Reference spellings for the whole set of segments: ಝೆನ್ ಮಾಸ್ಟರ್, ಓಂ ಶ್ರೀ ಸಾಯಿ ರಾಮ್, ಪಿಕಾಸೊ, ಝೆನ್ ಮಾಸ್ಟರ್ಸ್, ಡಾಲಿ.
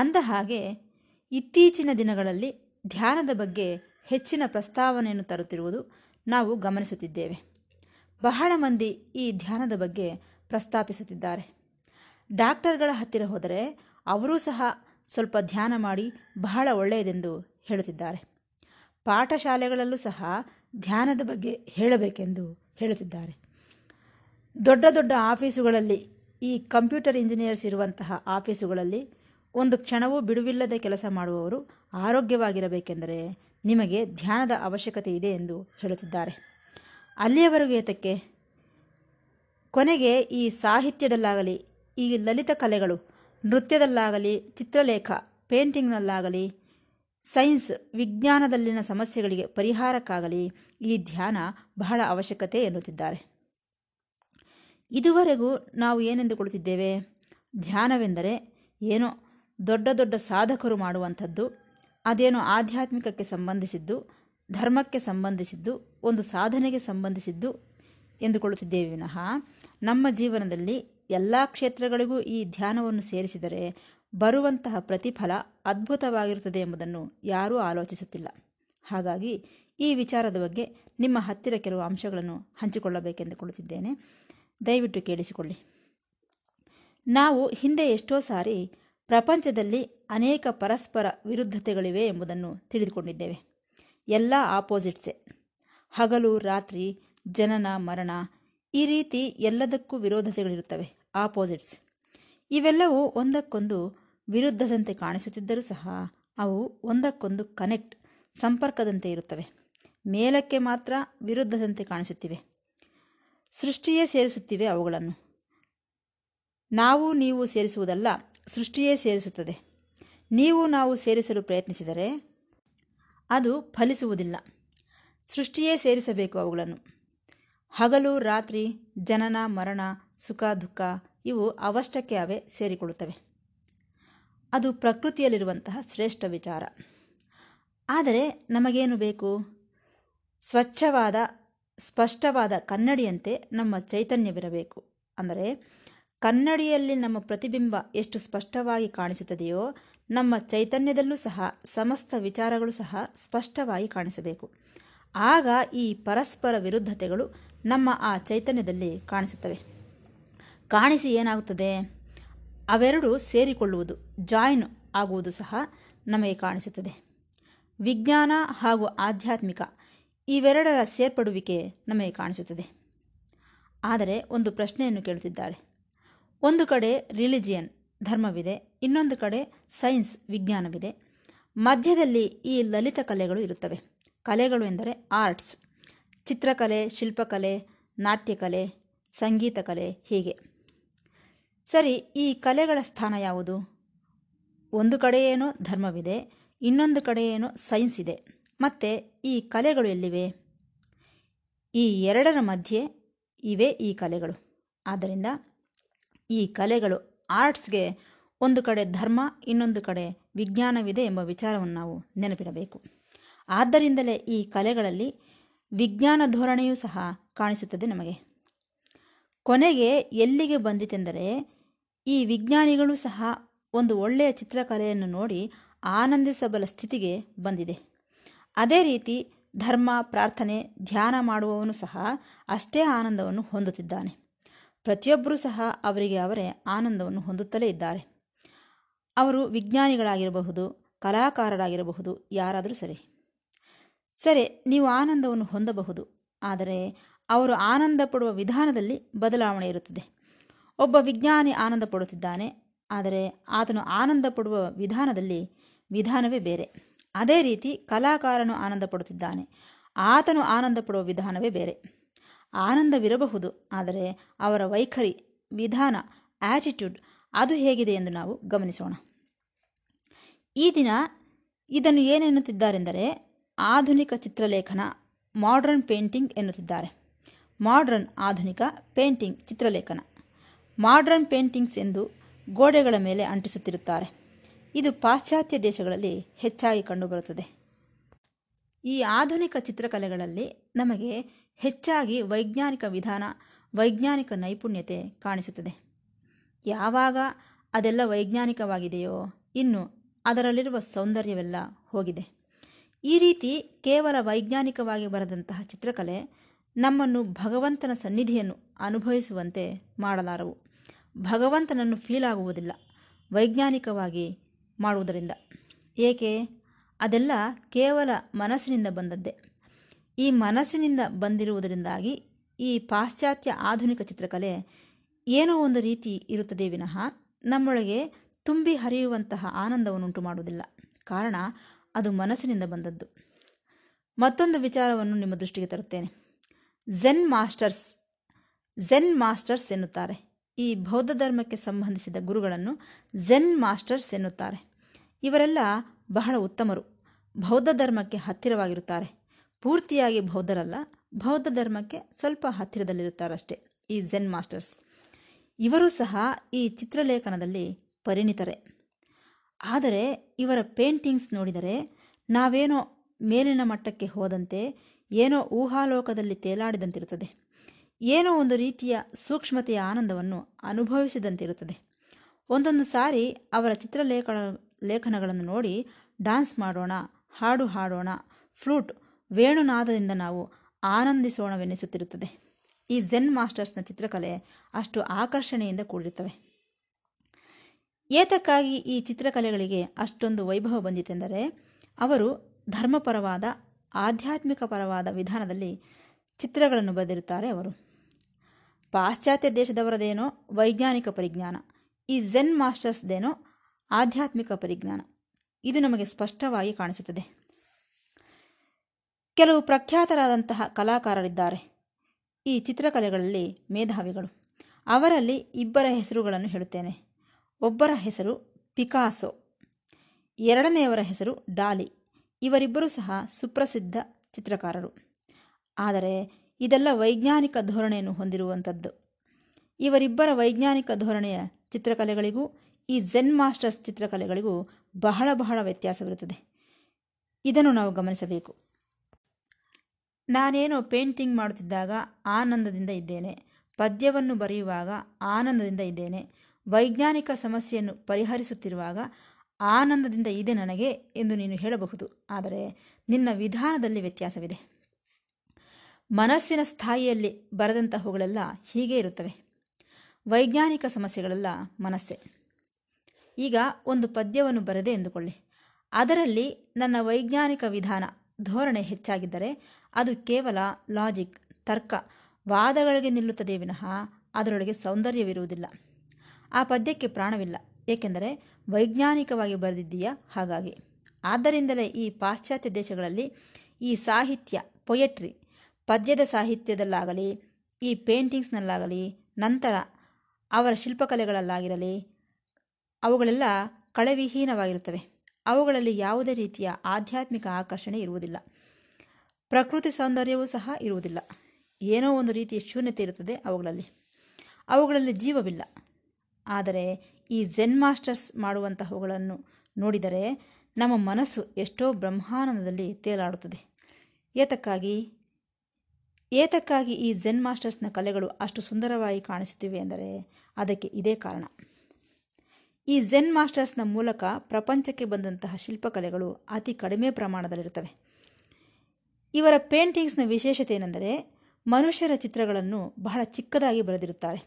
ಅಂದ ಹಾಗೆ, ಇತ್ತೀಚಿನ ದಿನಗಳಲ್ಲಿ ಧ್ಯಾನದ ಬಗ್ಗೆ ಹೆಚ್ಚಿನ ಪ್ರಸ್ತಾವನೆಯನ್ನು ತರುತ್ತಿರುವುದು ನಾವು ಗಮನಿಸುತ್ತಿದ್ದೇವೆ. ಬಹಳ ಮಂದಿ ಈ ಧ್ಯಾನದ ಬಗ್ಗೆ ಪ್ರಸ್ತಾಪಿಸುತ್ತಿದ್ದಾರೆ. ಡಾಕ್ಟರ್ಗಳ ಹತ್ತಿರ ಹೋದರೆ ಅವರೂ ಸಹ ಸ್ವಲ್ಪ ಧ್ಯಾನ ಮಾಡಿ ಬಹಳ ಒಳ್ಳೆಯದೆಂದು ಹೇಳುತ್ತಿದ್ದಾರೆ. ಪಾಠಶಾಲೆಗಳಲ್ಲೂ ಸಹ ಧ್ಯಾನದ ಬಗ್ಗೆ ಹೇಳಬೇಕೆಂದು ಹೇಳುತ್ತಿದ್ದಾರೆ. ದೊಡ್ಡ ದೊಡ್ಡ ಆಫೀಸುಗಳಲ್ಲಿ, ಈ ಕಂಪ್ಯೂಟರ್ ಇಂಜಿನಿಯರ್ಸ್ ಇರುವಂತಹ ಆಫೀಸುಗಳಲ್ಲಿ ಒಂದು ಕ್ಷಣವೂ ಬಿಡುವಿಲ್ಲದೆ ಕೆಲಸ ಮಾಡುವವರು ಆರೋಗ್ಯವಾಗಿರಬೇಕೆಂದರೆ ನಿಮಗೆ ಧ್ಯಾನದ ಅವಶ್ಯಕತೆ ಇದೆ ಎಂದು ಹೇಳುತ್ತಿದ್ದಾರೆ. ಅಲ್ಲಿಯವರೆಗೂ ಏತಕ್ಕೆ? ಕೊನೆಗೆ ಈ ಸಾಹಿತ್ಯದಲ್ಲಾಗಲಿ, ಈ ಲಲಿತ ಕಲೆಗಳು, ನೃತ್ಯದಲ್ಲಾಗಲಿ, ಚಿತ್ರಲೇಖ, ಪೇಂಟಿಂಗ್ನಲ್ಲಾಗಲಿ, ಸೈನ್ಸ್ ವಿಜ್ಞಾನದಲ್ಲಿನ ಸಮಸ್ಯೆಗಳಿಗೆ ಪರಿಹಾರಕ್ಕಾಗಲಿ ಈ ಧ್ಯಾನ ಬಹಳ ಅವಶ್ಯಕತೆ ಎನ್ನುತ್ತಿದ್ದಾರೆ. ಇದುವರೆಗೂ ನಾವು ಏನೆಂದುಕೊಳ್ಳುತ್ತಿದ್ದೇವೆ? ಧ್ಯಾನವೆಂದರೆ ಏನೋ ದೊಡ್ಡ ದೊಡ್ಡ ಸಾಧಕರು ಮಾಡುವಂಥದ್ದು, ಅದೇನೋ ಆಧ್ಯಾತ್ಮಿಕಕ್ಕೆ ಸಂಬಂಧಿಸಿದ್ದು, ಧರ್ಮಕ್ಕೆ ಸಂಬಂಧಿಸಿದ್ದು, ಒಂದು ಸಾಧನೆಗೆ ಸಂಬಂಧಿಸಿದ್ದು ಎಂದುಕೊಳ್ಳುತ್ತಿದ್ದೇವೆ ವಿನಃ, ನಮ್ಮ ಜೀವನದಲ್ಲಿ ಎಲ್ಲ ಕ್ಷೇತ್ರಗಳಿಗೂ ಈ ಧ್ಯಾನವನ್ನು ಸೇರಿಸಿದರೆ ಬರುವಂತಹ ಪ್ರತಿಫಲ ಅದ್ಭುತವಾಗಿರುತ್ತದೆ ಎಂಬುದನ್ನು ಯಾರೂ ಆಲೋಚಿಸುತ್ತಿಲ್ಲ. ಹಾಗಾಗಿ ಈ ವಿಚಾರದ ಬಗ್ಗೆ ನಿಮ್ಮ ಹತ್ತಿರ ಕೆಲವು ಅಂಶಗಳನ್ನು ಹಂಚಿಕೊಳ್ಳಬೇಕೆಂದುಕೊಳ್ಳುತ್ತಿದ್ದೇನೆ. ದಯವಿಟ್ಟು ಕೇಳಿಸಿಕೊಳ್ಳಿ. ನಾವು ಹಿಂದೆ ಎಷ್ಟೋ ಸಾರಿ ಪ್ರಪಂಚದಲ್ಲಿ ಅನೇಕ ಪರಸ್ಪರ ವಿರುದ್ಧತೆಗಳಿವೆ ಎಂಬುದನ್ನು ತಿಳಿದುಕೊಂಡಿದ್ದೇವೆ. ಎಲ್ಲ ಆಪೋಸಿಟ್ಸೆ. ಹಗಲು ರಾತ್ರಿ, ಜನನ ಮರಣ, ಈ ರೀತಿ ಎಲ್ಲದಕ್ಕೂ ವಿರೋಧತೆಗಳಿರುತ್ತವೆ, ಆಪೋಸಿಟ್ಸ್. ಇವೆಲ್ಲವೂ ಒಂದಕ್ಕೊಂದು ವಿರುದ್ಧದಂತೆ ಕಾಣಿಸುತ್ತಿದ್ದರೂ ಸಹ ಅವು ಒಂದಕ್ಕೊಂದು ಕನೆಕ್ಟ್, ಸಂಪರ್ಕದಂತೆ ಇರುತ್ತವೆ. ಮೇಲಕ್ಕೆ ಮಾತ್ರ ವಿರುದ್ಧದಂತೆ ಕಾಣಿಸುತ್ತಿವೆ. ಸೃಷ್ಟಿಯೇ ಸೇರಿಸುತ್ತಿವೆ ಅವುಗಳನ್ನು. ನಾವು ನೀವು ಸೇರಿಸುವುದಲ್ಲ, ಸೃಷ್ಟಿಯೇ ಸೇರಿಸುತ್ತದೆ. ನೀವು ನಾವು ಸೇರಿಸಲು ಪ್ರಯತ್ನಿಸಿದರೆ ಅದು ಫಲಿಸುವುದಿಲ್ಲ. ಸೃಷ್ಟಿಯೇ ಸೇರಿಸಬೇಕು ಅವುಗಳನ್ನು. ಹಗಲು ರಾತ್ರಿ, ಜನನ ಮರಣ, ಸುಖ ದುಃಖ ಇವು ಅವಷ್ಟಕ್ಕೆ ಅವೇ ಸೇರಿಕೊಳ್ಳುತ್ತವೆ. ಅದು ಪ್ರಕೃತಿಯಲ್ಲಿರುವಂತಹ ಶ್ರೇಷ್ಠ ವಿಚಾರ. ಆದರೆ ನಮಗೇನು ಬೇಕು? ಸ್ವಚ್ಛವಾದ ಸ್ಪಷ್ಟವಾದ ಕನ್ನಡಿಯಂತೆ ನಮ್ಮ ಚೈತನ್ಯವಿರಬೇಕು. ಅಂದರೆ ಕನ್ನಡಿಯಲ್ಲಿ ನಮ್ಮ ಪ್ರತಿಬಿಂಬ ಎಷ್ಟು ಸ್ಪಷ್ಟವಾಗಿ ಕಾಣಿಸುತ್ತದೆಯೋ ನಮ್ಮ ಚೈತನ್ಯದಲ್ಲೂ ಸಹ ಸಮಸ್ತ ವಿಚಾರಗಳು ಸಹ ಸ್ಪಷ್ಟವಾಗಿ ಕಾಣಿಸಬೇಕು. ಆಗ ಈ ಪರಸ್ಪರ ವಿರುದ್ಧತೆಗಳು ನಮ್ಮ ಆ ಚೈತನ್ಯದಲ್ಲಿ ಕಾಣಿಸುತ್ತವೆ. ಕಾಣಿಸಿ ಏನಾಗುತ್ತದೆ? ಅವೆರಡು ಸೇರಿಕೊಳ್ಳುವುದು, ಜಾಯಿನ್ ಆಗುವುದು ಸಹ ನಮಗೆ ಕಾಣಿಸುತ್ತದೆ. ವಿಜ್ಞಾನ ಹಾಗೂ ಆಧ್ಯಾತ್ಮಿಕ ಇವೆರಡರ ಸೇರ್ಪಡುವಿಕೆ ನಮಗೆ ಕಾಣಿಸುತ್ತದೆ. ಆದರೆ ಒಂದು ಪ್ರಶ್ನೆಯನ್ನು ಕೇಳುತ್ತಿದ್ದಾರೆ. ಒಂದು ಕಡೆ ರಿಲಿಜಿಯನ್, ಧರ್ಮವಿದೆ, ಇನ್ನೊಂದು ಕಡೆ ಸೈನ್ಸ್, ವಿಜ್ಞಾನವಿದೆ, ಮಧ್ಯದಲ್ಲಿ ಈ ಲಲಿತ ಕಲೆಗಳು ಇರುತ್ತವೆ. ಕಲೆಗಳು ಎಂದರೆ ಆರ್ಟ್ಸ್, ಚಿತ್ರಕಲೆ, ಶಿಲ್ಪಕಲೆ, ನಾಟ್ಯಕಲೆ, ಸಂಗೀತ ಕಲೆ, ಹೀಗೆ. ಸರಿ, ಈ ಕಲೆಗಳ ಸ್ಥಾನ ಯಾವುದು? ಒಂದು ಕಡೆಯೇನೋ ಧರ್ಮವಿದೆ, ಇನ್ನೊಂದು ಕಡೆಯೇನೋ ಸೈನ್ಸ್ ಇದೆ, ಮತ್ತು ಈ ಕಲೆಗಳು ಎಲ್ಲಿವೆ? ಈ ಎರಡರ ಮಧ್ಯೆ ಇವೆ ಈ ಕಲೆಗಳು. ಆದ್ದರಿಂದ ಈ ಕಲೆಗಳು, ಆರ್ಟ್ಸ್ಗೆ ಒಂದು ಕಡೆ ಧರ್ಮ, ಇನ್ನೊಂದು ಕಡೆ ವಿಜ್ಞಾನವಿದೆ ಎಂಬ ವಿಚಾರವನ್ನು ನಾವು ನೆನಪಿಡಬೇಕು. ಆದ್ದರಿಂದಲೇ ಈ ಕಲೆಗಳಲ್ಲಿ ವಿಜ್ಞಾನ ಧೋರಣೆಯೂ ಸಹ ಕಾಣಿಸುತ್ತದೆ ನಮಗೆ. ಕೊನೆಗೆ ಎಲ್ಲಿಗೆ ಬಂದಿತೆಂದರೆ, ಈ ವಿಜ್ಞಾನಿಗಳು ಸಹ ಒಂದು ಒಳ್ಳೆಯ ಚಿತ್ರಕಲೆಯನ್ನು ನೋಡಿ ಆನಂದಿಸಬಲ್ಲ ಸ್ಥಿತಿಗೆ ಬಂದಿದೆ. ಅದೇ ರೀತಿ ಧರ್ಮ, ಪ್ರಾರ್ಥನೆ, ಧ್ಯಾನ ಮಾಡುವವನು ಸಹ ಅಷ್ಟೇ ಆನಂದವನ್ನು ಹೊಂದುತ್ತಿದ್ದಾನೆ. ಪ್ರತಿಯೊಬ್ಬರೂ ಸಹ ಅವರಿಗೆ ಅವರೇ ಆನಂದವನ್ನು ಹೊಂದುತ್ತಲೇ ಇದ್ದಾರೆ. ಅವರು ವಿಜ್ಞಾನಿಗಳಾಗಿರಬಹುದು, ಕಲಾಕಾರರಾಗಿರಬಹುದು, ಯಾರಾದರೂ ಸರಿ. ಸರಿ, ನೀವು ಆನಂದವನ್ನು ಹೊಂದಬಹುದು, ಆದರೆ ಅವರು ಆನಂದ ಪಡುವ ವಿಧಾನದಲ್ಲಿ ಬದಲಾವಣೆ ಇರುತ್ತದೆ. ಒಬ್ಬ ವಿಜ್ಞಾನಿ ಆನಂದ ಪಡುತ್ತಿದ್ದಾನೆ, ಆದರೆ ಆತನು ಆನಂದ ಪಡುವ ವಿಧಾನವೇ ಬೇರೆ. ಅದೇ ರೀತಿ ಕಲಾಕಾರನು ಆನಂದ ಪಡುತ್ತಿದ್ದಾನೆ, ಆತನು ಆನಂದ ಪಡುವ ವಿಧಾನವೇ ಬೇರೆ. ಆನಂದವಿರಬಹುದು, ಆದರೆ ಅವರ ವೈಖರಿ, ವಿಧಾನ, ಆಟಿಟ್ಯೂಡ್ ಅದು ಹೇಗಿದೆ ಎಂದು ನಾವು ಗಮನಿಸೋಣ. ಈ ದಿನ ಇದನ್ನು ಏನೆನ್ನುತ್ತಿದ್ದಾರೆಂದರೆ ಆಧುನಿಕ ಚಿತ್ರಲೇಖನ, ಮಾಡ್ರನ್ ಪೇಂಟಿಂಗ್ ಎನ್ನುತ್ತಿದ್ದಾರೆ. ಮಾಡ್ರನ್ ಆಧುನಿಕ, ಪೇಂಟಿಂಗ್ ಚಿತ್ರಲೇಖನ. ಮಾಡ್ರನ್ ಪೇಂಟಿಂಗ್ಸ್ ಎಂದು ಗೋಡೆಗಳ ಮೇಲೆ ಅಂಟಿಸುತ್ತಿರುತ್ತಾರೆ. ಇದು ಪಾಶ್ಚಾತ್ಯ ದೇಶಗಳಲ್ಲಿ ಹೆಚ್ಚಾಗಿ ಕಂಡುಬರುತ್ತದೆ. ಈ ಆಧುನಿಕ ಚಿತ್ರಕಲೆಗಳಲ್ಲಿ ನಮಗೆ ಹೆಚ್ಚಾಗಿ ವೈಜ್ಞಾನಿಕ ವಿಧಾನ, ವೈಜ್ಞಾನಿಕ ನೈಪುಣ್ಯತೆ ಕಾಣಿಸುತ್ತದೆ. ಯಾವಾಗ ಅದೆಲ್ಲ ವೈಜ್ಞಾನಿಕವಾಗಿದೆಯೋ ಇನ್ನು ಅದರಲ್ಲಿರುವ ಸೌಂದರ್ಯವೆಲ್ಲ ಹೋಗಿದೆ. ಈ ರೀತಿ ಕೇವಲ ವೈಜ್ಞಾನಿಕವಾಗಿ ಬರೆದಂತಹ ಚಿತ್ರಕಲೆ ನಮ್ಮನ್ನು ಭಗವಂತನ ಸನ್ನಿಧಿಯನ್ನು ಅನುಭವಿಸುವಂತೆ ಮಾಡಲಾರವು. ಭಗವಂತನನ್ನು ಫೀಲಾಗುವುದಿಲ್ಲ ವೈಜ್ಞಾನಿಕವಾಗಿ ಮಾಡುವುದರಿಂದ. ಏಕೆ? ಅದೆಲ್ಲ ಕೇವಲ ಮನಸ್ಸಿನಿಂದ ಬಂದದ್ದೇ. ಈ ಮನಸ್ಸಿನಿಂದ ಬಂದಿರುವುದರಿಂದಾಗಿ ಈ ಪಾಶ್ಚಾತ್ಯ ಆಧುನಿಕ ಚಿತ್ರಕಲೆ ಏನೋ ಒಂದು ರೀತಿ ಇರುತ್ತದೆ ವಿನಃ ನಮ್ಮೊಳಗೆ ತುಂಬಿ ಹರಿಯುವಂತಹ ಆನಂದವನ್ನುಂಟು ಮಾಡುವುದಿಲ್ಲ. ಕಾರಣ ಅದು ಮನಸ್ಸಿನಿಂದ ಬಂದದ್ದು. ಮತ್ತೊಂದು ವಿಚಾರವನ್ನು ನಿಮ್ಮ ದೃಷ್ಟಿಗೆ ತರುತ್ತೇನೆ. ಝೆನ್ ಮಾಸ್ಟರ್ಸ್, ಝೆನ್ ಮಾಸ್ಟರ್ಸ್ ಎನ್ನುತ್ತಾರೆ. ಈ ಬೌದ್ಧ ಧರ್ಮಕ್ಕೆ ಸಂಬಂಧಿಸಿದ ಗುರುಗಳನ್ನು ಝೆನ್ ಮಾಸ್ಟರ್ಸ್ ಎನ್ನುತ್ತಾರೆ. ಇವರೆಲ್ಲ ಬಹಳ ಉತ್ತಮರು. ಬೌದ್ಧ ಧರ್ಮಕ್ಕೆ ಹತ್ತಿರವಾಗಿರುತ್ತಾರೆ. ಪೂರ್ತಿಯಾಗಿ ಬೌದ್ಧರಲ್ಲ, ಬೌದ್ಧ ಧರ್ಮಕ್ಕೆ ಸ್ವಲ್ಪ ಹತ್ತಿರದಲ್ಲಿರುತ್ತಾರಷ್ಟೇ ಈ ಝೆನ್ ಮಾಸ್ಟರ್ಸ್. ಇವರು ಸಹ ಈ ಚಿತ್ರಲೇಖನದಲ್ಲಿ ಪರಿಣಿತರೇ. ಆದರೆ ಇವರ ಪೇಂಟಿಂಗ್ಸ್ ನೋಡಿದರೆ ನಾವೇನೋ ಮೇಲಿನ ಮಟ್ಟಕ್ಕೆ ಹೋದಂತೆ, ಏನೋ ಊಹಾಲೋಕದಲ್ಲಿ ತೇಲಾಡಿದಂತಿರುತ್ತದೆ. ಏನೋ ಒಂದು ರೀತಿಯ ಸೂಕ್ಷ್ಮತೆಯ ಆನಂದವನ್ನು ಅನುಭವಿಸಿದಂತಿರುತ್ತದೆ. ಒಂದೊಂದು ಸಾರಿ ಅವರ ಲೇಖನಗಳನ್ನು ನೋಡಿ ಡ್ಯಾನ್ಸ್ ಮಾಡೋಣ, ಹಾಡು ಹಾಡೋಣ, ಫ್ಲೂಟ್ ವೇಣುನಾದದಿಂದ ನಾವು ಆನಂದಿಸೋಣವೆನಿಸುತ್ತಿರುತ್ತದೆ. ಈ ಝೆನ್ ಮಾಸ್ಟರ್ಸ್ನ ಚಿತ್ರಕಲೆ ಅಷ್ಟು ಆಕರ್ಷಣೆಯಿಂದ ಕೂಡಿರುತ್ತವೆ. ಏತಕ್ಕಾಗಿ ಈ ಚಿತ್ರಕಲೆಗಳಿಗೆ ಅಷ್ಟೊಂದು ವೈಭವ ಬಂದಿತೆಂದರೆ ಅವರು ಧರ್ಮಪರವಾದ, ಆಧ್ಯಾತ್ಮಿಕ ಪರವಾದ ವಿಧಾನದಲ್ಲಿ ಚಿತ್ರಗಳನ್ನು ಬರೆದಿರುತ್ತಾರೆ. ಅವರು ಪಾಶ್ಚಾತ್ಯ ದೇಶದವರದೇನೋ ವೈಜ್ಞಾನಿಕ ಪರಿಜ್ಞಾನ, ಈ ಝೆನ್ ಮಾಸ್ಟರ್ಸ್ದೇನೋ ಆಧ್ಯಾತ್ಮಿಕ ಪರಿಜ್ಞಾನ. ಇದು ನಮಗೆ ಸ್ಪಷ್ಟವಾಗಿ ಕಾಣಿಸುತ್ತದೆ. ಕೆಲವು ಪ್ರಖ್ಯಾತರಾದಂತಹ ಕಲಾಕಾರರಿದ್ದಾರೆ ಈ ಚಿತ್ರಕಲೆಗಳಲ್ಲಿ, ಮೇಧಾವಿಗಳು. ಅವರಲ್ಲಿ ಇಬ್ಬರ ಹೆಸರುಗಳನ್ನು ಹೇಳುತ್ತೇನೆ. ಒಬ್ಬರ ಹೆಸರು ಪಿಕಾಸೊ, ಎರಡನೆಯವರ ಹೆಸರು ಡಾಲಿ. ಇವರಿಬ್ಬರೂ ಸಹ ಸುಪ್ರಸಿದ್ಧ ಚಿತ್ರಕಾರರು. ಆದರೆ ಇದೆಲ್ಲ ವೈಜ್ಞಾನಿಕ ಧೋರಣೆಯನ್ನು ಹೊಂದಿರುವಂಥದ್ದು. ಇವರಿಬ್ಬರ ವೈಜ್ಞಾನಿಕ ಧೋರಣೆಯ ಚಿತ್ರಕಲೆಗಳಿಗೂ ಈ ಝೆನ್ ಮಾಸ್ಟರ್ಸ್ ಚಿತ್ರಕಲೆಗಳಿಗೂ ಬಹಳ ಬಹಳ ವ್ಯತ್ಯಾಸವಿರುತ್ತದೆ. ಇದನ್ನು ನಾವು ಗಮನಿಸಬೇಕು. ನಾನೇನೋ ಪೇಂಟಿಂಗ್ ಮಾಡುತ್ತಿದ್ದಾಗ ಆನಂದದಿಂದ ಇದ್ದೇನೆ, ಪದ್ಯವನ್ನು ಬರೆಯುವಾಗ ಆನಂದದಿಂದ ಇದ್ದೇನೆ, ವೈಜ್ಞಾನಿಕ ಸಮಸ್ಯೆಯನ್ನು ಪರಿಹರಿಸುತ್ತಿರುವಾಗ ಆನಂದದಿಂದ ಇದೆ ನನಗೆ ಎಂದು ನೀನು ಹೇಳಬಹುದು. ಆದರೆ ನಿನ್ನ ವಿಧಾನದಲ್ಲಿ ವ್ಯತ್ಯಾಸವಿದೆ. ಮನಸ್ಸಿನ ಸ್ಥಾಯಿಯಲ್ಲಿ ಬರೆದಂತಹವುಗಳೆಲ್ಲ ಹೀಗೇ ಇರುತ್ತವೆ. ವೈಜ್ಞಾನಿಕ ಸಮಸ್ಯೆಗಳೆಲ್ಲ ಮನಸ್ಸೇ. ಈಗ ಒಂದು ಪದ್ಯವನ್ನು ಬರೆದೆ ಎಂದುಕೊಳ್ಳಿ. ಅದರಲ್ಲಿ ನನ್ನ ವೈಜ್ಞಾನಿಕ ವಿಧಾನ, ಧೋರಣೆ ಹೆಚ್ಚಾಗಿದ್ದರೆ ಅದು ಕೇವಲ ಲಾಜಿಕ್, ತರ್ಕ, ವಾದಗಳಿಗೆ ನಿಲ್ಲುತ್ತದೆ ವಿನಃ ಅದರೊಳಗೆ ಸೌಂದರ್ಯವಿರುವುದಿಲ್ಲ. ಆ ಪದ್ಯಕ್ಕೆ ಪ್ರಾಣವಿಲ್ಲ. ಏಕೆಂದರೆ ವೈಜ್ಞಾನಿಕವಾಗಿ ಬರೆದಿದ್ದೀಯ. ಹಾಗಾಗಿ ಆದ್ದರಿಂದಲೇ ಈ ಪಾಶ್ಚಾತ್ಯ ದೇಶಗಳಲ್ಲಿ ಈ ಸಾಹಿತ್ಯ, ಪೊಯೆಟ್ರಿ, ಪದ್ಯದ ಸಾಹಿತ್ಯದಲ್ಲಾಗಲಿ, ಈ ಪೇಂಟಿಂಗ್ಸ್ನಲ್ಲಾಗಲಿ, ನಂತರ ಅವರ ಶಿಲ್ಪಕಲೆಗಳಲ್ಲಾಗಿರಲಿ, ಅವುಗಳೆಲ್ಲ ಕಳೆವಿಹೀನವಾಗಿರುತ್ತವೆ. ಅವುಗಳಲ್ಲಿ ಯಾವುದೇ ರೀತಿಯ ಆಧ್ಯಾತ್ಮಿಕ ಆಕರ್ಷಣೆ ಇರುವುದಿಲ್ಲ. ಪ್ರಕೃತಿ ಸೌಂದರ್ಯವೂ ಸಹ ಇರುವುದಿಲ್ಲ. ಏನೋ ಒಂದು ರೀತಿಯ ಶೂನ್ಯತೆ ಇರುತ್ತದೆ ಅವುಗಳಲ್ಲಿ. ಅವುಗಳಲ್ಲಿ ಜೀವವಿಲ್ಲ. ಆದರೆ ಈ ಝೆನ್ ಮಾಸ್ಟರ್ಸ್ ಮಾಡುವಂತಹವುಗಳನ್ನು ನೋಡಿದರೆ ನಮ್ಮ ಮನಸ್ಸು ಎಷ್ಟೋ ಬ್ರಹ್ಮಾನಂದದಲ್ಲಿ ತೇಲಾಡುತ್ತದೆ. ಏತಕ್ಕಾಗಿ ಈ ಝೆನ್ ಮಾಸ್ಟರ್ಸ್ನ ಕಲೆಗಳು ಅಷ್ಟು ಸುಂದರವಾಗಿ ಕಾಣಿಸುತ್ತಿವೆ ಎಂದರೆ ಅದಕ್ಕೆ ಇದೇ ಕಾರಣ. ಈ ಝೆನ್ ಮಾಸ್ಟರ್ಸ್ನ ಮೂಲಕ ಪ್ರಪಂಚಕ್ಕೆ ಬಂದಂತಹ ಶಿಲ್ಪಕಲೆಗಳು ಅತಿ ಕಡಿಮೆ ಪ್ರಮಾಣದಲ್ಲಿರುತ್ತವೆ. ಇವರ ಪೇಂಟಿಂಗ್ಸ್ನ ವಿಶೇಷತೆ ಏನೆಂದರೆ ಮನುಷ್ಯರ ಚಿತ್ರಗಳನ್ನು ಬಹಳ ಚಿಕ್ಕದಾಗಿ ಬರೆದಿರುತ್ತಾರೆ.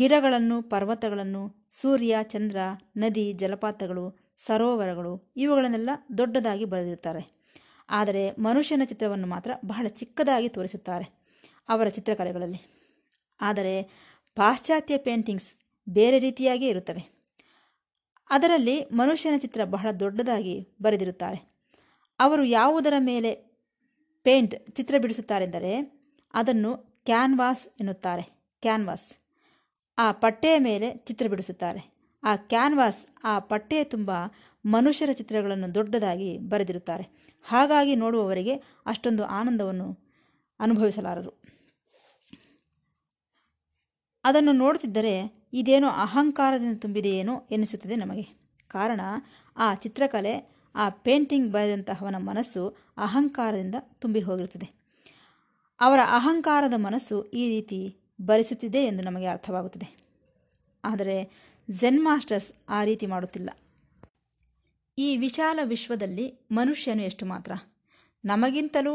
ಗಿಡಗಳನ್ನು, ಪರ್ವತಗಳನ್ನು, ಸೂರ್ಯ, ಚಂದ್ರ, ನದಿ, ಜಲಪಾತಗಳು, ಸರೋವರಗಳು ಇವುಗಳನ್ನೆಲ್ಲ ದೊಡ್ಡದಾಗಿ ಬರೆದಿರುತ್ತಾರೆ. ಆದರೆ ಮನುಷ್ಯನ ಚಿತ್ರವನ್ನು ಮಾತ್ರ ಬಹಳ ಚಿಕ್ಕದಾಗಿ ತೋರಿಸುತ್ತಾರೆ ಅವರ ಚಿತ್ರಕಲೆಗಳಲ್ಲಿ. ಆದರೆ ಪಾಶ್ಚಾತ್ಯ ಪೇಂಟಿಂಗ್ಸ್ ಬೇರೆ ರೀತಿಯಾಗೇ ಇರುತ್ತವೆ. ಅದರಲ್ಲಿ ಮನುಷ್ಯನ ಚಿತ್ರ ಬಹಳ ದೊಡ್ಡದಾಗಿ ಬರೆದಿರುತ್ತಾರೆ. ಅವರು ಯಾವುದರ ಮೇಲೆ ಪೇಂಟ್, ಚಿತ್ರ ಬಿಡಿಸುತ್ತಾರೆಂದರೆ ಅದನ್ನು ಕ್ಯಾನ್ವಾಸ್ ಎನ್ನುತ್ತಾರೆ. ಕ್ಯಾನ್ವಾಸ್ ಆ ಪಟ್ಟೆಯ ಮೇಲೆ ಚಿತ್ರ ಬಿಡಿಸುತ್ತಾರೆ. ಆ ಕ್ಯಾನ್ವಾಸ್, ಆ ಪಟ್ಟೆಯ ತುಂಬ ಮನುಷ್ಯರ ಚಿತ್ರಗಳನ್ನು ದೊಡ್ಡದಾಗಿ ಬರೆದಿರುತ್ತಾರೆ. ಹಾಗಾಗಿ ನೋಡುವವರಿಗೆ ಅಷ್ಟೊಂದು ಆನಂದವನ್ನು ಅನುಭವಿಸಲಾರರು. ಅದನ್ನು ನೋಡುತ್ತಿದ್ದರೆ ಇದೇನೋ ಅಹಂಕಾರದಿಂದ ತುಂಬಿದೆಯೇನೋ ಎನಿಸುತ್ತದೆ ನಮಗೆ. ಕಾರಣ, ಆ ಚಿತ್ರಕಲೆ, ಆ ಪೇಂಟಿಂಗ್ ಬರೆದಂತಹವನ ಮನಸ್ಸು ಅಹಂಕಾರದಿಂದ ತುಂಬಿ ಹೋಗಿರುತ್ತದೆ. ಅವರ ಅಹಂಕಾರದ ಮನಸ್ಸು ಈ ರೀತಿ ಬರೆಸುತ್ತಿದೆ ಎಂದು ನಮಗೆ ಅರ್ಥವಾಗುತ್ತದೆ. ಆದರೆ ಝೆನ್ ಮಾಸ್ಟರ್ಸ್ ಆ ರೀತಿ ಮಾಡುತ್ತಿಲ್ಲ. ಈ ವಿಶಾಲ ವಿಶ್ವದಲ್ಲಿ ಮನುಷ್ಯನು ಎಷ್ಟು ಮಾತ್ರ, ನಮಗಿಂತಲೂ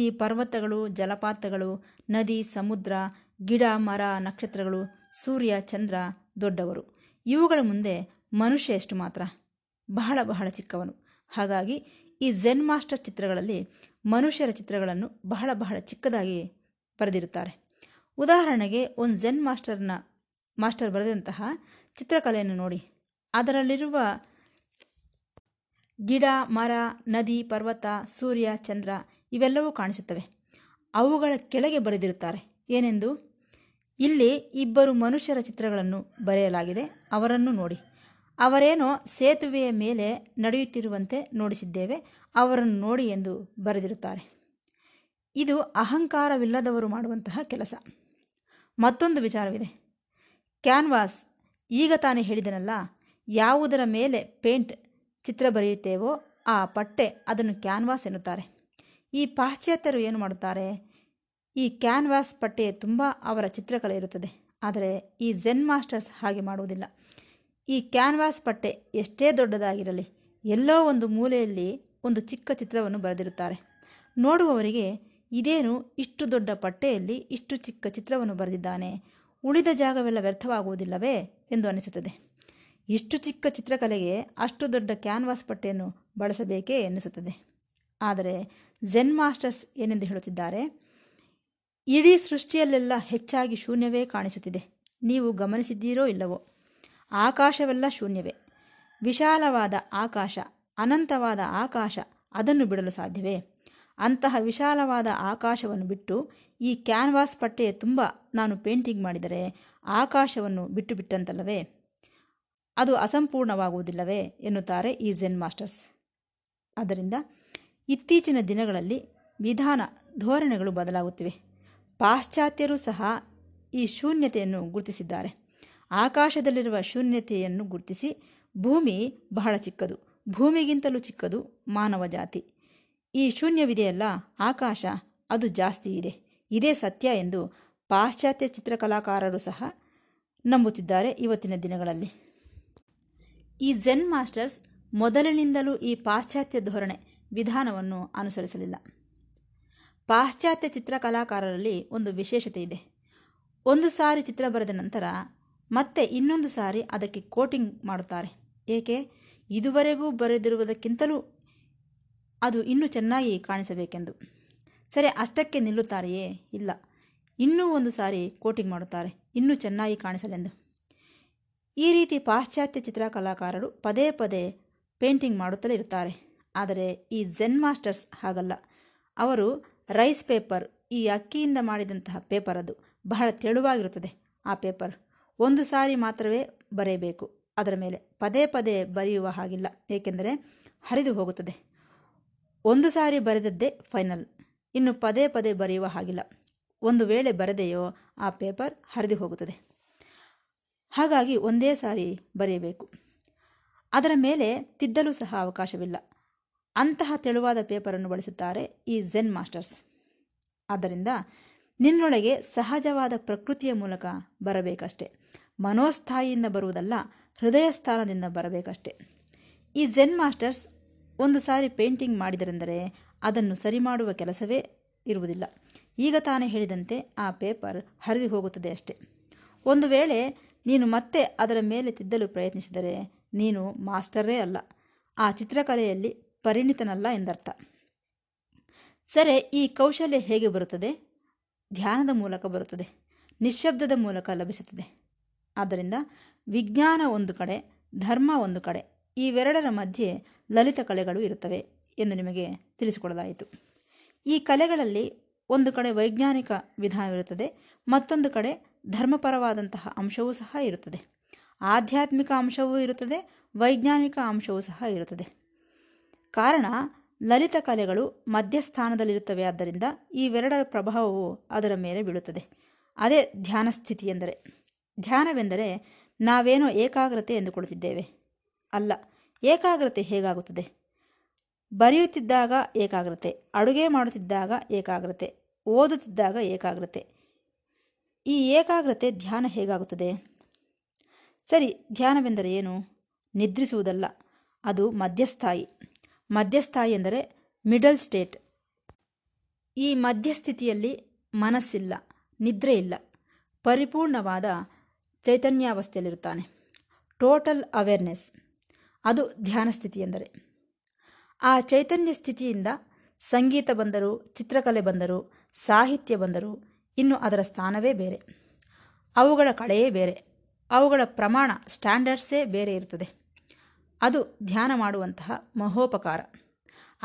ಈ ಪರ್ವತಗಳು, ಜಲಪಾತಗಳು, ನದಿ, ಸಮುದ್ರ, ಗಿಡ, ಮರ, ನಕ್ಷತ್ರಗಳು, ಸೂರ್ಯ, ಚಂದ್ರ ದೊಡ್ಡವರು. ಇವುಗಳ ಮುಂದೆ ಮನುಷ್ಯ ಎಷ್ಟು ಮಾತ್ರ, ಬಹಳ ಬಹಳ ಚಿಕ್ಕವನು. ಹಾಗಾಗಿ ಈ ಝೆನ್ ಮಾಸ್ಟರ್ ಚಿತ್ರಗಳಲ್ಲಿ ಮನುಷ್ಯರ ಚಿತ್ರಗಳನ್ನು ಬಹಳ ಬಹಳ ಚಿಕ್ಕದಾಗಿ ಬರೆದಿರುತ್ತಾರೆ. ಉದಾಹರಣೆಗೆ, ಒಂದು ಝೆನ್ ಮಾಸ್ಟರ್ ಬರೆದಂತಹ ಚಿತ್ರಕಲೆಯನ್ನು ನೋಡಿ. ಅದರಲ್ಲಿರುವ ಗಿಡ, ಮರ, ನದಿ, ಪರ್ವತ, ಸೂರ್ಯ, ಚಂದ್ರ ಇವೆಲ್ಲವೂ ಕಾಣಿಸುತ್ತವೆ. ಅವುಗಳ ಕೆಳಗೆ ಬರೆದಿರುತ್ತಾರೆ ಏನೆಂದು, ಇಲ್ಲಿ ಇಬ್ಬರು ಮನುಷ್ಯರ ಚಿತ್ರಗಳನ್ನು ಬರೆಯಲಾಗಿದೆ, ಅವರನ್ನು ನೋಡಿ. ಅವರೇನೋ ಸೇತುವೆಯ ಮೇಲೆ ನಡೆಯುತ್ತಿರುವಂತೆ ನೋಡಿಸಿದ್ದೇವೆ, ಅವರನ್ನು ನೋಡಿ ಎಂದು ಬರೆದಿರುತ್ತಾರೆ. ಇದು ಅಹಂಕಾರವಿಲ್ಲದವರು ಮಾಡುವಂತಹ ಕೆಲಸ. ಮತ್ತೊಂದು ವಿಚಾರವಿದೆ. ಕ್ಯಾನ್ವಾಸ್, ಈಗ ತಾನೇ ಹೇಳಿದನಲ್ಲ, ಯಾವುದರ ಮೇಲೆ ಪೇಂಟ್, ಚಿತ್ರ ಬರೆಯುತ್ತೇವೋ ಆ ಪಟ್ಟೆ, ಅದನ್ನು ಕ್ಯಾನ್ವಾಸ್ ಎನ್ನುತ್ತಾರೆ. ಈ ಪಾಶ್ಚಾತ್ಯರು ಏನು ಮಾಡುತ್ತಾರೆ, ಈ ಕ್ಯಾನ್ವಾಸ್ ಪಟ್ಟೆಯ ತುಂಬ ಅವರ ಚಿತ್ರಕಲೆ ಇರುತ್ತದೆ. ಆದರೆ ಈ ಝೆನ್ ಮಾಸ್ಟರ್ಸ್ ಹಾಗೆ ಮಾಡುವುದಿಲ್ಲ. ಈ ಕ್ಯಾನ್ವಾಸ್ ಪಟ್ಟೆ ಎಷ್ಟೇ ದೊಡ್ಡದಾಗಿರಲಿ, ಎಲ್ಲೋ ಒಂದು ಮೂಲೆಯಲ್ಲಿ ಒಂದು ಚಿಕ್ಕ ಚಿತ್ರವನ್ನು ಬರೆದಿರುತ್ತಾರೆ. ನೋಡುವವರಿಗೆ ಇದೇನು ಇಷ್ಟು ದೊಡ್ಡ ಪಟ್ಟೆಯಲ್ಲಿ ಇಷ್ಟು ಚಿಕ್ಕ ಚಿತ್ರವನ್ನು ಬರೆದಿದ್ದಾನೆ, ಉಳಿದ ಜಾಗವೆಲ್ಲ ವ್ಯರ್ಥವಾಗುವುದಿಲ್ಲವೇ ಎಂದು ಅನಿಸುತ್ತದೆ. ಇಷ್ಟು ಚಿಕ್ಕ ಚಿತ್ರಕಲೆಗೆ ಅಷ್ಟು ದೊಡ್ಡ ಕ್ಯಾನ್ವಾಸ್ ಪಟ್ಟೆಯನ್ನು ಬಳಸಬೇಕೇ ಎನ್ನಿಸುತ್ತದೆ. ಆದರೆ ಝೆನ್ ಮಾಸ್ಟರ್ಸ್ ಏನೆಂದು ಹೇಳುತ್ತಿದ್ದಾರೆ, ಇಡೀ ಸೃಷ್ಟಿಯಲ್ಲೆಲ್ಲ ಹೆಚ್ಚಾಗಿ ಶೂನ್ಯವೇ ಕಾಣಿಸುತ್ತಿದೆ, ನೀವು ಗಮನಿಸಿದ್ದೀರೋ ಇಲ್ಲವೋ. ಆಕಾಶವೆಲ್ಲ ಶೂನ್ಯವೇ. ವಿಶಾಲವಾದ ಆಕಾಶ, ಅನಂತವಾದ ಆಕಾಶ, ಅದನ್ನು ಬಿಡಲು ಸಾಧ್ಯವೇ? ಅಂತಹ ವಿಶಾಲವಾದ ಆಕಾಶವನ್ನು ಬಿಟ್ಟು ಈ ಕ್ಯಾನ್ವಾಸ್ ಪಟ್ಟೆಯ ತುಂಬ ನಾನು ಪೇಂಟಿಂಗ್ ಮಾಡಿದರೆ ಆಕಾಶವನ್ನು ಬಿಟ್ಟು ಬಿಟ್ಟಂತಲ್ಲವೇ, ಅದು ಅಸಂಪೂರ್ಣವಾಗುವುದಿಲ್ಲವೇ ಎನ್ನುತ್ತಾರೆ ಈ ಝೆನ್ ಮಾಸ್ಟರ್ಸ್. ಆದ್ದರಿಂದ ಇತ್ತೀಚಿನ ದಿನಗಳಲ್ಲಿ ವಿಧಾನ, ಧೋರಣೆಗಳು ಬದಲಾಗುತ್ತಿವೆ. ಪಾಶ್ಚಾತ್ಯರು ಸಹ ಈ ಶೂನ್ಯತೆಯನ್ನು ಗುರುತಿಸಿದ್ದಾರೆ. ಆಕಾಶದಲ್ಲಿರುವ ಶೂನ್ಯತೆಯನ್ನು ಗುರುತಿಸಿ, ಭೂಮಿ ಬಹಳ ಚಿಕ್ಕದು, ಭೂಮಿಗಿಂತಲೂ ಚಿಕ್ಕದು ಮಾನವ ಜಾತಿ, ಈ ಶೂನ್ಯವಿದೆಯಲ್ಲ ಆಕಾಶ, ಅದು ಜಾಸ್ತಿ ಇದೆ, ಇದೇ ಸತ್ಯ ಎಂದು ಪಾಶ್ಚಾತ್ಯ ಚಿತ್ರಕಲಾಕಾರರು ಸಹ ನಂಬುತ್ತಿದ್ದಾರೆ ಇವತ್ತಿನ ದಿನಗಳಲ್ಲಿ. ಈ ಝೆನ್ ಮಾಸ್ಟರ್ಸ್ ಮೊದಲಿನಿಂದಲೂ ಈ ಪಾಶ್ಚಾತ್ಯ ಧೋರಣೆ, ವಿಧಾನವನ್ನು ಅನುಸರಿಸಲಿಲ್ಲ. ಪಾಶ್ಚಾತ್ಯ ಚಿತ್ರಕಲಾಕಾರರಲ್ಲಿ ಒಂದು ವಿಶೇಷತೆ ಇದೆ. ಒಂದು ಸಾರಿ ಚಿತ್ರ ಬರೆದ ನಂತರ ಮತ್ತೆ ಇನ್ನೊಂದು ಸಾರಿ ಅದಕ್ಕೆ ಕೋಟಿಂಗ್ ಮಾಡುತ್ತಾರೆ. ಏಕೆ? ಇದುವರೆಗೂ ಬರೆದಿರುವುದಕ್ಕಿಂತಲೂ ಅದು ಇನ್ನೂ ಚೆನ್ನಾಗಿ ಕಾಣಿಸಬೇಕೆಂದು. ಸರಿ, ಅಷ್ಟಕ್ಕೆ ನಿಲ್ಲುತ್ತಾರೆಯೇ? ಇಲ್ಲ, ಇನ್ನೂ ಒಂದು ಸಾರಿ ಕೋಟಿಂಗ್ ಮಾಡುತ್ತಾರೆ, ಇನ್ನೂ ಚೆನ್ನಾಗಿ ಕಾಣಿಸಲೆಂದು. ಈ ರೀತಿ ಪಾಶ್ಚಾತ್ಯ ಚಿತ್ರಕಲಾಕಾರರು ಪದೇ ಪದೇ ಪೇಂಟಿಂಗ್ ಮಾಡುತ್ತಲೇ ಇರುತ್ತಾರೆ. ಆದರೆ ಈ ಝೆನ್ ಮಾಸ್ಟರ್ಸ್ ಹಾಗಲ್ಲ. ಅವರು ರೈಸ್ ಪೇಪರ್, ಈ ಅಕ್ಕಿಯಿಂದ ಮಾಡಿದಂತಹ ಪೇಪರ್, ಅದು ಬಹಳ ತೆಳುವಾಗಿರುತ್ತದೆ. ಆ ಪೇಪರ್ ಒಂದು ಸಾರಿ ಮಾತ್ರವೇ ಬರೆಯಬೇಕು, ಅದರ ಮೇಲೆ ಪದೇ ಪದೇ ಬರೆಯುವ ಹಾಗಿಲ್ಲ, ಏಕೆಂದರೆ ಹರಿದು ಹೋಗುತ್ತದೆ. ಒಂದು ಸಾರಿ ಬರೆದದ್ದೇ ಫೈನಲ್, ಇನ್ನು ಪದೇ ಪದೇ ಬರೆಯುವ ಹಾಗಿಲ್ಲ. ಒಂದು ವೇಳೆ ಬರೆದೆಯೋ ಆ ಪೇಪರ್ ಹರಿದು ಹೋಗುತ್ತದೆ. ಹಾಗಾಗಿ ಒಂದೇ ಸಾರಿ ಬರೆಯಬೇಕು, ಅದರ ಮೇಲೆ ತಿದ್ದಲು ಸಹ ಅವಕಾಶವಿಲ್ಲ. ಅಂತಹ ತೆಳುವಾದ ಪೇಪರನ್ನು ಬಳಸುತ್ತಾರೆ ಈ ಝೆನ್ ಮಾಸ್ಟರ್ಸ್. ಆದ್ದರಿಂದ ನಿನ್ನೊಳಗೆ ಸಹಜವಾದ ಪ್ರಕೃತಿಯ ಮೂಲಕ ಬರಬೇಕಷ್ಟೆ, ಮನೋಸ್ಥಾಯಿಯಿಂದ ಬರುವುದಲ್ಲ, ಹೃದಯ ಸ್ಥಾನದಿಂದ ಬರಬೇಕಷ್ಟೆ. ಈ ಝೆನ್ ಮಾಸ್ಟರ್ಸ್ ಒಂದು ಸಾರಿ ಪೇಂಟಿಂಗ್ ಮಾಡಿದರೆಂದರೆ ಅದನ್ನು ಸರಿ ಮಾಡುವ ಕೆಲಸವೇ ಇರುವುದಿಲ್ಲ. ಈಗ ತಾನೇ ಹೇಳಿದಂತೆ ಆ ಪೇಪರ್ ಹರಿದು ಹೋಗುತ್ತದೆ ಅಷ್ಟೆ. ಒಂದು ವೇಳೆ ನೀನು ಮತ್ತೆ ಅದರ ಮೇಲೆ ತಿದ್ದಲು ಪ್ರಯತ್ನಿಸಿದರೆ ನೀನು ಮಾಸ್ಟರೇ ಅಲ್ಲ, ಆ ಚಿತ್ರಕಲೆಯಲ್ಲಿ ಪರಿಣಿತನಲ್ಲ ಎಂದರ್ಥ. ಸರಿ, ಈ ಕೌಶಲ್ಯ ಹೇಗೆ ಬರುತ್ತದೆ? ಧ್ಯಾನದ ಮೂಲಕ ಬರುತ್ತದೆ, ನಿಶ್ಶಬ್ದದ ಮೂಲಕ ಲಭಿಸುತ್ತದೆ. ಆದ್ದರಿಂದ ವಿಜ್ಞಾನ ಒಂದು ಕಡೆ, ಧರ್ಮ ಒಂದು ಕಡೆ, ಇವೆರಡರ ಮಧ್ಯೆ ಲಲಿತ ಕಲೆಗಳು ಇರುತ್ತವೆ ಎಂದು ನಿಮಗೆ ತಿಳಿಸಿಕೊಡಲಾಯಿತು. ಈ ಕಲೆಗಳಲ್ಲಿ ಒಂದು ಕಡೆ ವೈಜ್ಞಾನಿಕ ವಿಧಾನವಿರುತ್ತದೆ, ಮತ್ತೊಂದು ಕಡೆ ಧರ್ಮಪರವಾದಂತಹ ಅಂಶವೂ ಸಹ ಇರುತ್ತದೆ, ಆಧ್ಯಾತ್ಮಿಕ ಅಂಶವೂ ಇರುತ್ತದೆ, ವೈಜ್ಞಾನಿಕ ಅಂಶವೂ ಸಹ ಇರುತ್ತದೆ. ಕಾರಣ ಲಲಿತ ಕಲೆಗಳು ಮಧ್ಯಸ್ಥಾನದಲ್ಲಿರುತ್ತವೆ, ಆದ್ದರಿಂದ ಇವೆರಡರ ಪ್ರಭಾವವು ಅದರ ಮೇಲೆ ಬೀಳುತ್ತದೆ. ಅದೇ ಧ್ಯಾನ ಸ್ಥಿತಿ ಎಂದರೆ. ಧ್ಯಾನವೆಂದರೆ ನಾವೇನೋ ಏಕಾಗ್ರತೆ ಎಂದುಕೊಳ್ಳುತ್ತಿದ್ದೇವೆ, ಅಲ್ಲ. ಏಕಾಗ್ರತೆ ಹೇಗಾಗುತ್ತದೆ? ಬರೆಯುತ್ತಿದ್ದಾಗ ಏಕಾಗ್ರತೆ, ಅಡುಗೆ ಮಾಡುತ್ತಿದ್ದಾಗ ಏಕಾಗ್ರತೆ, ಓದುತ್ತಿದ್ದಾಗ ಏಕಾಗ್ರತೆ. ಈ ಏಕಾಗ್ರತೆ ಧ್ಯಾನ ಹೇಗಾಗುತ್ತದೆ? ಸರಿ, ಧ್ಯಾನವೆಂದರೆ ಏನು? ನಿದ್ರಿಸುವುದಲ್ಲ, ಅದು ಮಧ್ಯಸ್ಥಾಯಿ. ಮಧ್ಯಸ್ಥಾಯಿ ಎಂದರೆ ಮಿಡಲ್ ಸ್ಟೇಟ್. ಈ ಮಧ್ಯಸ್ಥಿತಿಯಲ್ಲಿ ಮನಸ್ಸಿಲ್ಲ, ನಿದ್ರೆ ಇಲ್ಲ, ಪರಿಪೂರ್ಣವಾದ ಚೈತನ್ಯಾವಸ್ಥೆಯಲ್ಲಿರುತ್ತಾನೆ, ಟೋಟಲ್ ಅವೇರ್ನೆಸ್. ಅದು ಧ್ಯಾನ ಸ್ಥಿತಿ ಎಂದರೆ. ಆ ಚೈತನ್ಯ ಸ್ಥಿತಿಯಿಂದ ಸಂಗೀತ ಬಂದರು, ಚಿತ್ರಕಲೆ ಬಂದರು, ಸಾಹಿತ್ಯ ಬಂದರು, ಇನ್ನು ಅದರ ಸ್ಥಾನವೇ ಬೇರೆ, ಅವುಗಳ ಕಳೆಯೇ ಬೇರೆ, ಅವುಗಳ ಪ್ರಮಾಣ ಸ್ಟ್ಯಾಂಡರ್ಡ್ಸೇ ಬೇರೆ ಇರುತ್ತದೆ. ಅದು ಧ್ಯಾನ ಮಾಡುವಂತಹ ಮಹೋಪಕಾರ.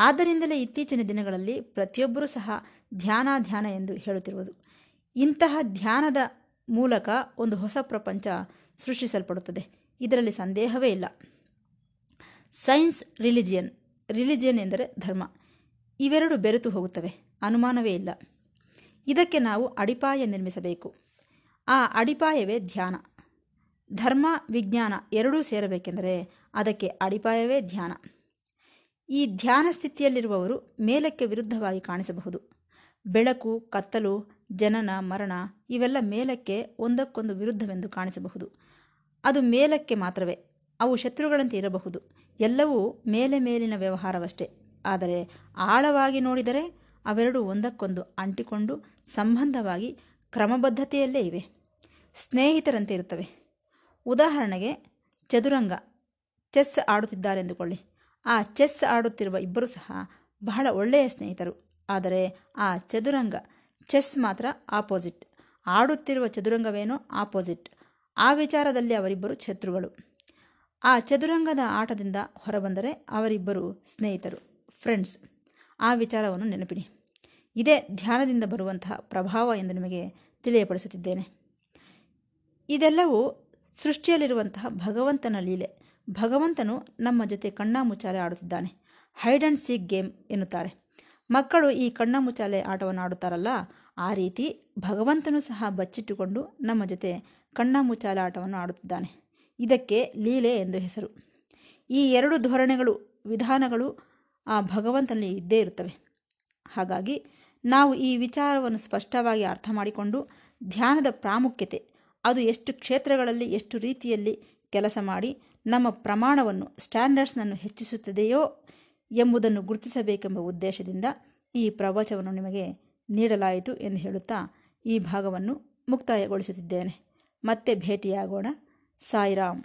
ಆದ್ದರಿಂದಲೇ ಇತ್ತೀಚಿನ ದಿನಗಳಲ್ಲಿ ಪ್ರತಿಯೊಬ್ಬರೂ ಸಹ ಧ್ಯಾನ ಎಂದು ಹೇಳುತ್ತಿರುವುದು. ಇಂತಹ ಧ್ಯಾನದ ಮೂಲಕ ಒಂದು ಹೊಸ ಪ್ರಪಂಚ ಸೃಷ್ಟಿಸಲ್ಪಡುತ್ತದೆ, ಇದರಲ್ಲಿ ಸಂದೇಹವೇ ಇಲ್ಲ. ಸೈನ್ಸ್, ರಿಲಿಜಿಯನ್ ಎಂದರೆ ಧರ್ಮ, ಇವೆರಡು ಬೆರೆತು ಹೋಗುತ್ತವೆ, ಅನುಮಾನವೇ ಇಲ್ಲ. ಇದಕ್ಕೆ ನಾವು ಅಡಿಪಾಯ ನಿರ್ಮಿಸಬೇಕು. ಆ ಅಡಿಪಾಯವೇ ಧ್ಯಾನ. ಧರ್ಮ, ವಿಜ್ಞಾನ ಎರಡೂ ಸೇರಬೇಕೆಂದರೆ ಅದಕ್ಕೆ ಅಡಿಪಾಯವೇ ಧ್ಯಾನ. ಈ ಧ್ಯಾನ ಸ್ಥಿತಿಯಲ್ಲಿರುವವರು ಮೇಲಕ್ಕೆ ವಿರುದ್ಧವಾಗಿ ಕಾಣಿಸಬಹುದು. ಬೆಳಕು, ಕತ್ತಲು, ಜನನ, ಮರಣ ಇವೆಲ್ಲ ಮೇಲಕ್ಕೆ ಒಂದಕ್ಕೊಂದು ವಿರುದ್ಧವೆಂದು ಕಾಣಿಸಬಹುದು. ಅದು ಮೇಲಕ್ಕೆ ಮಾತ್ರವೇ, ಅವು ಶತ್ರುಗಳಂತೆ ಇರಬಹುದು. ಎಲ್ಲವೂ ಮೇಲೆ ಮೇಲಿನ ವ್ಯವಹಾರವಷ್ಟೇ. ಆದರೆ ಆಳವಾಗಿ ನೋಡಿದರೆ ಅವೆರಡೂ ಒಂದಕ್ಕೊಂದು ಅಂಟಿಕೊಂಡು ಸಂಬಂಧವಾಗಿ ಕ್ರಮಬದ್ಧತೆಯಲ್ಲೇ ಇವೆ, ಸ್ನೇಹಿತರಂತೆ ಇರುತ್ತವೆ. ಉದಾಹರಣೆಗೆ ಚದುರಂಗ, ಚೆಸ್ ಆಡುತ್ತಿದ್ದಾರೆಂದುಕೊಳ್ಳಿ. ಆ ಚೆಸ್ ಆಡುತ್ತಿರುವ ಇಬ್ಬರು ಸಹ ಬಹಳ ಒಳ್ಳೆಯ ಸ್ನೇಹಿತರು. ಆದರೆ ಆ ಚದುರಂಗ, ಚೆಸ್ ಮಾತ್ರ ಆಪೋಸಿಟ್. ಆಡುತ್ತಿರುವ ಚದುರಂಗವೇನೋ ಆಪೋಸಿಟ್. ಆ ವಿಚಾರದಲ್ಲಿ ಅವರಿಬ್ಬರು ಶತ್ರುಗಳು. ಆ ಚದುರಂಗದ ಆಟದಿಂದ ಹೊರಬಂದರೆ ಅವರಿಬ್ಬರು ಸ್ನೇಹಿತರು, ಫ್ರೆಂಡ್ಸ್. ಆ ವಿಚಾರವನ್ನು ನೆನಪಿಡಿ. ಇದೇ ಧ್ಯಾನದಿಂದ ಬರುವಂತಹ ಪ್ರಭಾವ ಎಂದು ನಿಮಗೆ ತಿಳಿಯಪಡಿಸುತ್ತಿದ್ದೇನೆ. ಇದೆಲ್ಲವೂ ಸೃಷ್ಟಿಯಲ್ಲಿರುವಂತಹ ಭಗವಂತನ ಲೀಲೆ. ಭಗವಂತನು ನಮ್ಮ ಜೊತೆ ಕಣ್ಣಾಮುಚ್ಚಾಲೆ ಆಡುತ್ತಿದ್ದಾನೆ. ಹೈಡ್ ಆ್ಯಂಡ್ ಸೀಕ್ ಗೇಮ್ ಎನ್ನುತ್ತಾರೆ. ಮಕ್ಕಳು ಈ ಕಣ್ಣಾಮುಚ್ಚಾಲೆ ಆಟವನ್ನು ಆಡುತ್ತಾರಲ್ಲ, ಆ ರೀತಿ ಭಗವಂತನೂ ಸಹ ಬಚ್ಚಿಟ್ಟುಕೊಂಡು ನಮ್ಮ ಜೊತೆ ಕಣ್ಣಾಮುಚ್ಚಾಲೆ ಆಟವನ್ನು ಆಡುತ್ತಿದ್ದಾನೆ. ಇದಕ್ಕೆ ಲೀಲೆ ಎಂದು ಹೆಸರು. ಈ ಎರಡು ಧೋರಣೆಗಳು, ವಿಧಾನಗಳು ಆ ಭಗವಂತನಲ್ಲಿ ಇದ್ದೇ ಇರುತ್ತವೆ. ಹಾಗಾಗಿ ನಾವು ಈ ವಿಚಾರವನ್ನು ಸ್ಪಷ್ಟವಾಗಿ ಅರ್ಥ ಮಾಡಿಕೊಂಡು ಧ್ಯಾನದ ಪ್ರಾಮುಖ್ಯತೆ, ಅದು ಎಷ್ಟು ಕ್ಷೇತ್ರಗಳಲ್ಲಿ, ಎಷ್ಟು ರೀತಿಯಲ್ಲಿ ಕೆಲಸ ಮಾಡಿ ನಮ್ಮ ಪ್ರಮಾಣವನ್ನು, ಸ್ಟ್ಯಾಂಡರ್ಡ್ಸ್ನನ್ನು ಹೆಚ್ಚಿಸುತ್ತದೆಯೋ ಎಂಬುದನ್ನು ಗುರುತಿಸಬೇಕೆಂಬ ಉದ್ದೇಶದಿಂದ ಈ ಪ್ರವಚನವನ್ನು ನಿಮಗೆ ನೀಡಲಾಯಿತು ಎಂದು ಹೇಳುತ್ತಾ ಈ ಭಾಗವನ್ನು ಮುಕ್ತಾಯಗೊಳಿಸುತ್ತಿದ್ದೇನೆ. ಮತ್ತೆ ಭೇಟಿಯಾಗೋಣ. ಸಾಯಿರಾಮ್.